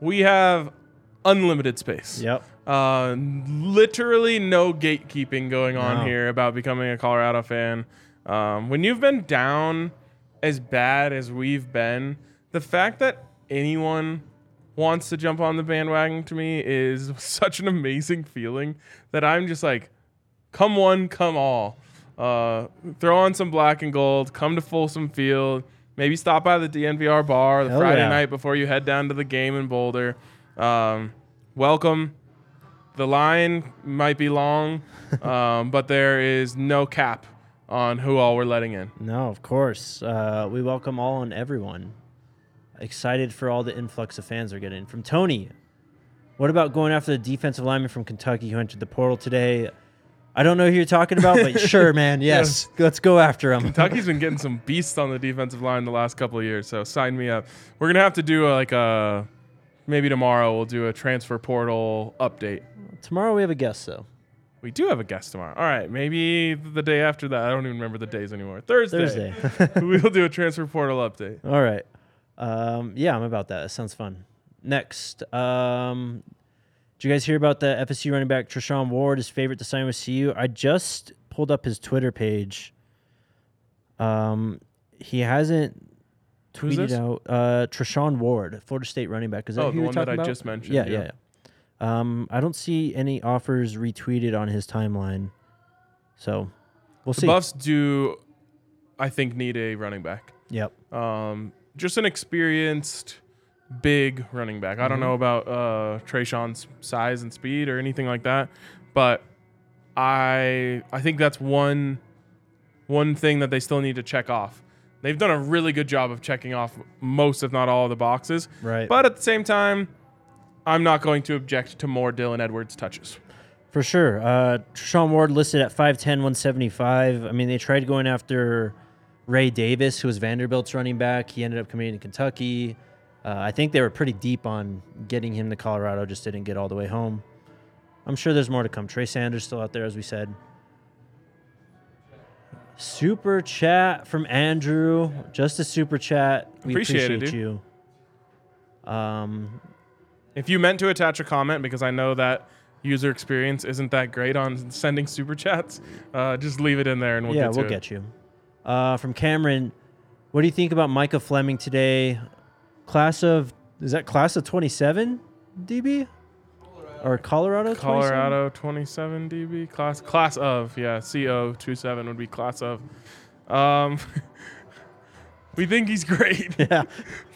We have unlimited space. Yep. Uh, literally no gatekeeping going on no. here about becoming a Colorado fan. Um, when you've been down as bad as we've been, the fact that anyone wants to jump on the bandwagon to me is such an amazing feeling that I'm just like, come one, come all. Uh, throw on some black and gold. Come to Folsom Field. Maybe stop by the D N V R bar the Hell Friday yeah. night before you head down to the game in Boulder. Um, welcome. The line might be long, um, but there is no cap on who all we're letting in. No, of course. Uh, we welcome all and everyone. Excited for all the influx of fans we're getting. From Tony, what about going after the defensive lineman from Kentucky who entered the portal today? I don't know who you're talking about, but sure, man. Yes. yes. Let's go after him. Kentucky's been getting some beasts on the defensive line the last couple of years, so sign me up. We're going to have to do a, like a – maybe tomorrow we'll do a transfer portal update. Tomorrow we have a guest, though. We do have a guest tomorrow. All right. Maybe the day after that. I don't even remember the days anymore. Thursday. Thursday. We'll do a transfer portal update. All right. Um, yeah, I'm about that. That sounds fun. Next. Um Did you guys hear about the F S U running back Treshaun Ward, his favorite to sign with C U? I just pulled up his Twitter page. Um, he hasn't Who's tweeted this? out uh, Treshaun Ward, Florida State running back. Is that oh, the one that about? I just mentioned. Yeah, yeah, yeah. yeah. Um, I don't see any offers retweeted on his timeline, so we'll the see. The Buffs do, I think, need a running back. Yep. Um, just an experienced. Big running back. I don't know about uh, Treshawn's size and speed or anything like that, but I I think that's one one thing that they still need to check off. They've done a really good job of checking off most, if not all, of the boxes. Right. But at the same time, I'm not going to object to more Dylan Edwards touches. For sure. Uh, Treshaun Ward listed at five ten, one seventy-five. I mean, they tried going after Ray Davis, who was Vanderbilt's running back. He ended up coming to Kentucky. Uh, I think they were pretty deep on getting him to Colorado, just didn't get all the way home. I'm sure there's more to come. Trey Sanders still out there, as we said. Super chat from Andrew. Just a super chat. We appreciate, appreciate it, dude. you. Um, if you meant to attach a comment, because I know that user experience isn't that great on sending super chats, uh, just leave it in there and we'll yeah, get to we'll it. Yeah, we'll get you. Uh, from Cameron, what do you think about Micah Fleming today? Class of, is that class of twenty-seven D B? Colorado. Or Colorado twenty-seven? Colorado twenty-seven D B. Class class of, yeah. C O twenty-seven would be class of. Um, we think he's great yeah.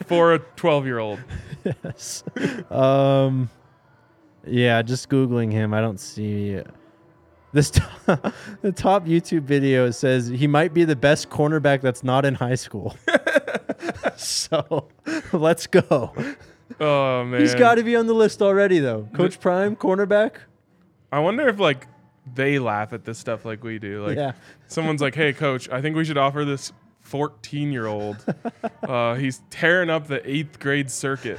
for a twelve-year-old. Yes. um, yeah, just Googling him. I don't see it. This t- the top YouTube video says he might be the best cornerback that's not in high school. So let's go. Oh man, he's got to be on the list already though. Coach Prime, cornerback. I wonder if like they laugh at this stuff like we do. Like yeah. someone's like, "Hey, coach, I think we should offer this fourteen-year-old. Uh, he's tearing up the eighth grade circuit."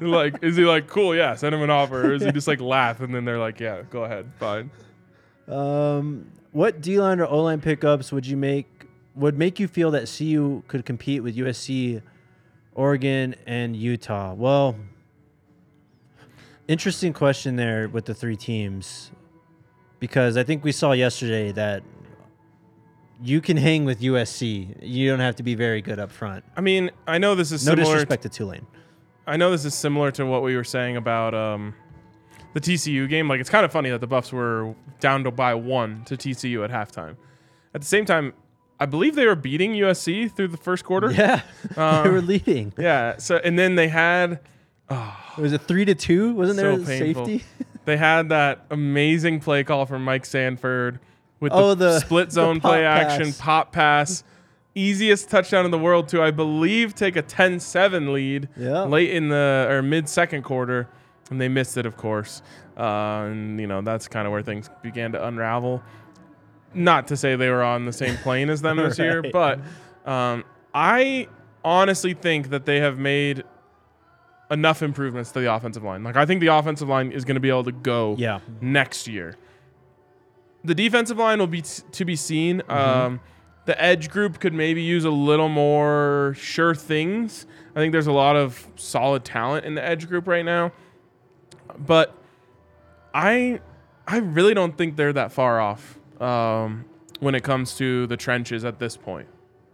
Like, is he like, cool? Yeah, send him an offer. Or is he just like laugh and then they're like, "Yeah, go ahead, fine." Um, what D-line or O-line pickups would you make? Would make you feel that C U could compete with U S C, Oregon, and Utah? Well, interesting question there with the three teams, because I think we saw yesterday that you can hang with U S C. You don't have to be very good up front. I mean, I know this is no similar disrespect to, to Tulane. I know this is similar to what we were saying about um, the T C U game. Like, it's kind of funny that the Buffs were down to by one to T C U at halftime. At the same time, I believe they were beating U S C through the first quarter. Yeah, um, they were leading. Yeah, so and then they had... Oh, it was a three to two, wasn't so there? Painful. Safety. They had that amazing play call from Mike Sanford with oh, the, the split zone the play pass. action, pop pass, easiest touchdown in the world to, I believe, take a ten seven lead yeah. late in the or mid second quarter, and they missed it, of course. Uh, and you know that's kind of where things began to unravel. Not to say they were on the same plane as them this right. year, but um, I honestly think that they have made enough improvements to the offensive line. Like, I think the offensive line is going to be able to go yeah. next year. The defensive line will be t- to be seen. Mm-hmm. Um, the edge group could maybe use a little more sure things. I think there's a lot of solid talent in the edge group right now, but I I really don't think they're that far off um, when it comes to the trenches at this point.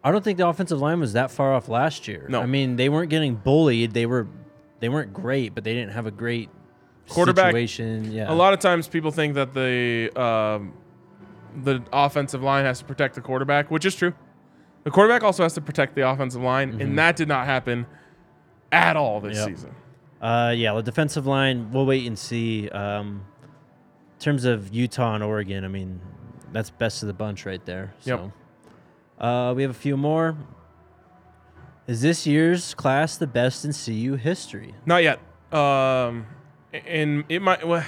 I don't think the offensive line was that far off last year. No, I mean they weren't getting bullied. They were they weren't great, but they didn't have a great quarterback situation. Yeah, a lot of times people think that the um, the offensive line has to protect the quarterback, which is true. The quarterback also has to protect the offensive line, mm-hmm. and that did not happen at all this yep. season. Uh, yeah, the defensive line, we'll wait and see. Um, in terms of Utah and Oregon, I mean, that's best of the bunch right there. So. Yep. Uh, we have a few more. Is this year's class the best in C U history? Not yet. Um, and it might. Well,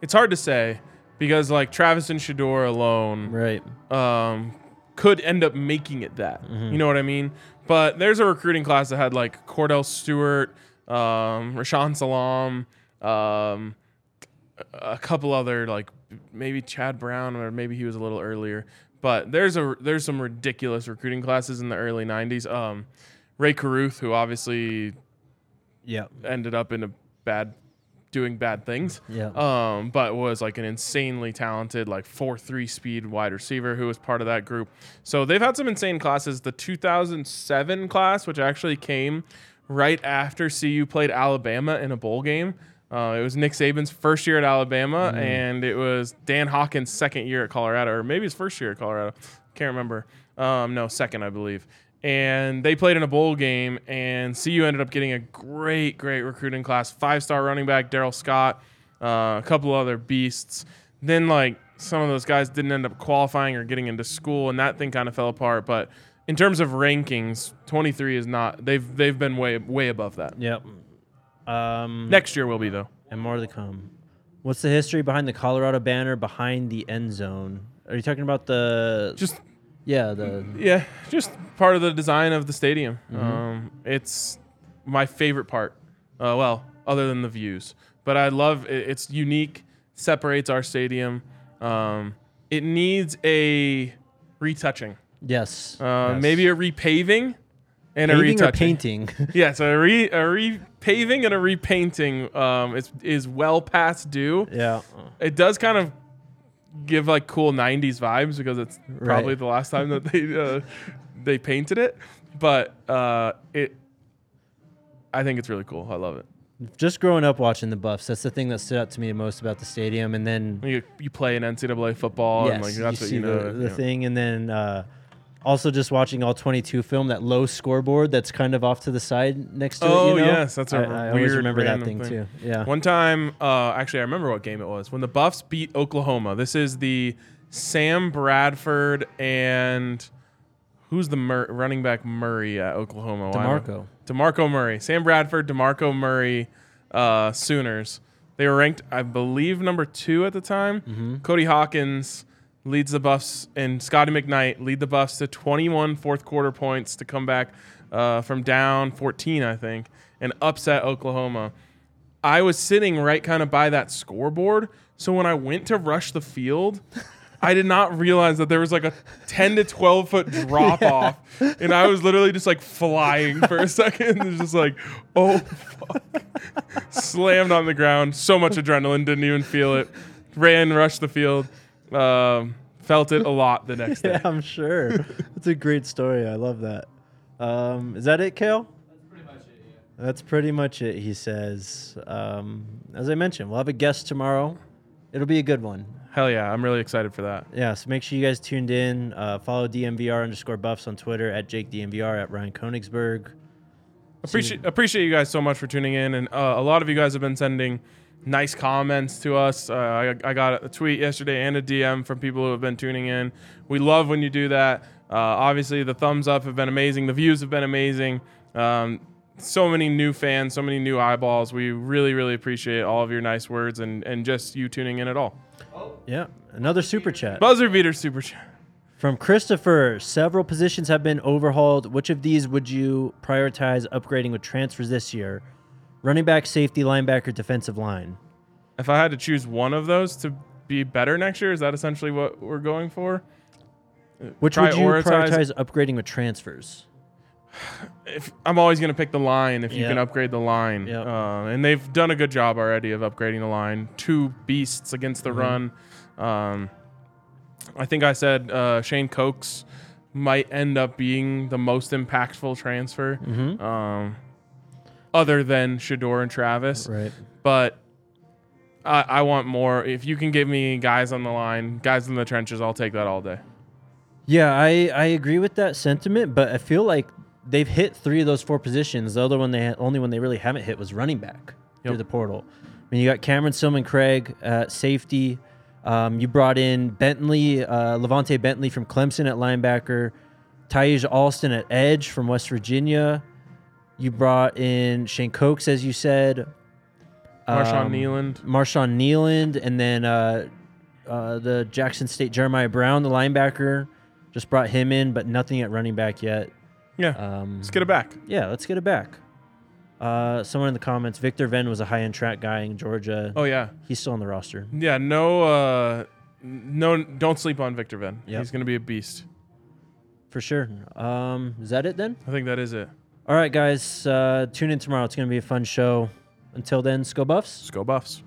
it's hard to say because, like, Travis and Shador alone, right? Um, could end up making it that. Mm-hmm. You know what I mean? But there's a recruiting class that had like Cordell Stewart, um, Rashaan Salam, um, a couple other, like maybe Chad Brown, or maybe he was a little earlier. But there's a there's some ridiculous recruiting classes in the early nineties. Um, Ray Carruth, who obviously, yeah, ended up in a bad. doing bad things, yeah. um, but was like an insanely talented, like four three speed wide receiver who was part of that group. So they've had some insane classes. The two thousand seven class, which actually came right after C U played Alabama in a bowl game. Uh, it was Nick Saban's first year at Alabama, mm. and it was Dan Hawkins' second year at Colorado, or maybe his first year at Colorado. Can't remember. Um, no, second, I believe. And they played in a bowl game, and C U ended up getting a great, great recruiting class. Five-star running back Darryl Scott, uh, a couple other beasts. Then, like, some of those guys didn't end up qualifying or getting into school, and that thing kind of fell apart. But in terms of rankings, twenty-three is not – they've they've been way way above that. Yep. Um, Next year will be, though. And more to come. What's the history behind the Colorado banner behind the end zone? Are you talking about the – just – Yeah, the yeah, just part of the design of the stadium. Mm-hmm. Um, it's my favorite part. Uh, well, other than the views, but I love it. It's unique. Separates our stadium. Um, it needs a retouching. Yes. Uh, yes. Maybe a repaving and Paving a retouching. Or painting. yeah, so a re a repaving and a repainting. Um, it's is well past due. Yeah. It does kind of. Give like cool nineties vibes because it's probably right. the last time that they uh, they painted it, but uh, it I think it's really cool. I love it. Just growing up watching the Buffs, that's the thing that stood out to me the most about the stadium. And then you, you play in N C double A football, yes, and like that's you what see you know the, the you know. thing. And then uh, also just watching all twenty-two film, that low scoreboard that's kind of off to the side next to oh, it. Oh you know? yes, that's a I, weird. I always remember that thing, thing too. Yeah. One time, uh, actually, I remember what game it was when the Buffs beat Oklahoma. This is the Sam Bradford and who's the Mur- running back Murray at Oklahoma? DeMarco. DeMarco Murray. Sam Bradford, DeMarco Murray, uh, Sooners. They were ranked, I believe, number two at the time. Mm-hmm. Cody Hawkins leads the Buffs, and Scotty McKnight lead the Buffs to twenty-one fourth-quarter points to come back uh, from down fourteen, I think, and upset Oklahoma. I was sitting right kind of by that scoreboard, so when I went to rush the field, I did not realize that there was like a ten to twelve-foot drop-off, yeah. and I was literally just like flying for a second. It was just like, oh, fuck. Slammed on the ground. So much adrenaline, didn't even feel it. Ran, rushed the field. Um, felt it a lot the next day. Yeah, I'm sure. That's a great story. I love that. Um, is that it, Kale? That's pretty much it, yeah. That's pretty much it, he says. Um, as I mentioned, we'll have a guest tomorrow. It'll be a good one. Hell yeah. I'm really excited for that. Yeah, so make sure you guys tuned in. Uh, follow D M V R underscore Buffs on Twitter, at Jake D M V R, at Ryan Konigsberg. Appreciate, appreciate you guys so much for tuning in. And uh, a lot of you guys have been sending nice comments to us. Uh, I, I got a tweet yesterday and a D M from people who have been tuning in. We love when you do that. Uh, obviously, the thumbs up have been amazing. The views have been amazing. Um, so many new fans, so many new eyeballs. We really, really appreciate all of your nice words and, and just you tuning in at all. Oh. Yeah, another super chat. Buzzer beater super chat. From Christopher, several positions have been overhauled. Which of these would you prioritize upgrading with transfers this year? Running back, safety, linebacker, defensive line. If I had to choose one of those to be better next year, is that essentially what we're going for? Which would you prioritize upgrading with transfers? If, I'm always going to pick the line if yep. you can upgrade the line. Yep. Uh, and they've done a good job already of upgrading the line. Two beasts against the mm-hmm. run. Um, I think I said uh, Shane Cokes might end up being the most impactful transfer mm-hmm. um, other than Shador and Travis. Right. But I, I want more. If you can give me guys on the line, guys in the trenches, I'll take that all day. Yeah, I, I agree with that sentiment, but I feel like they've hit three of those four positions. The other one they only one they really haven't hit was running back yep. through the portal. I mean, you got Cameron Silmon-Craig at safety. Um, you brought in Bentley, uh, Levante Bentley from Clemson at linebacker. Tyage Alston at edge from West Virginia. You brought in Shane Cokes, as you said. Um, Marshawn Nealand. Marshawn Nealand. And then uh, uh, the Jackson State Jeremiah Brown, the linebacker. Just brought him in, but nothing at running back yet. Yeah, um, let's get it back. Yeah, let's get it back. Uh, someone in the comments, Victor Venn was a high-end track guy in Georgia. Oh, yeah. He's still on the roster. Yeah, no, uh, no, don't sleep on Victor Venn. Yep. He's going to be a beast. For sure. Um, is that it then? I think that is it. All right, guys, uh, tune in tomorrow. It's going to be a fun show. Until then, Sco Buffs. Sco Buffs.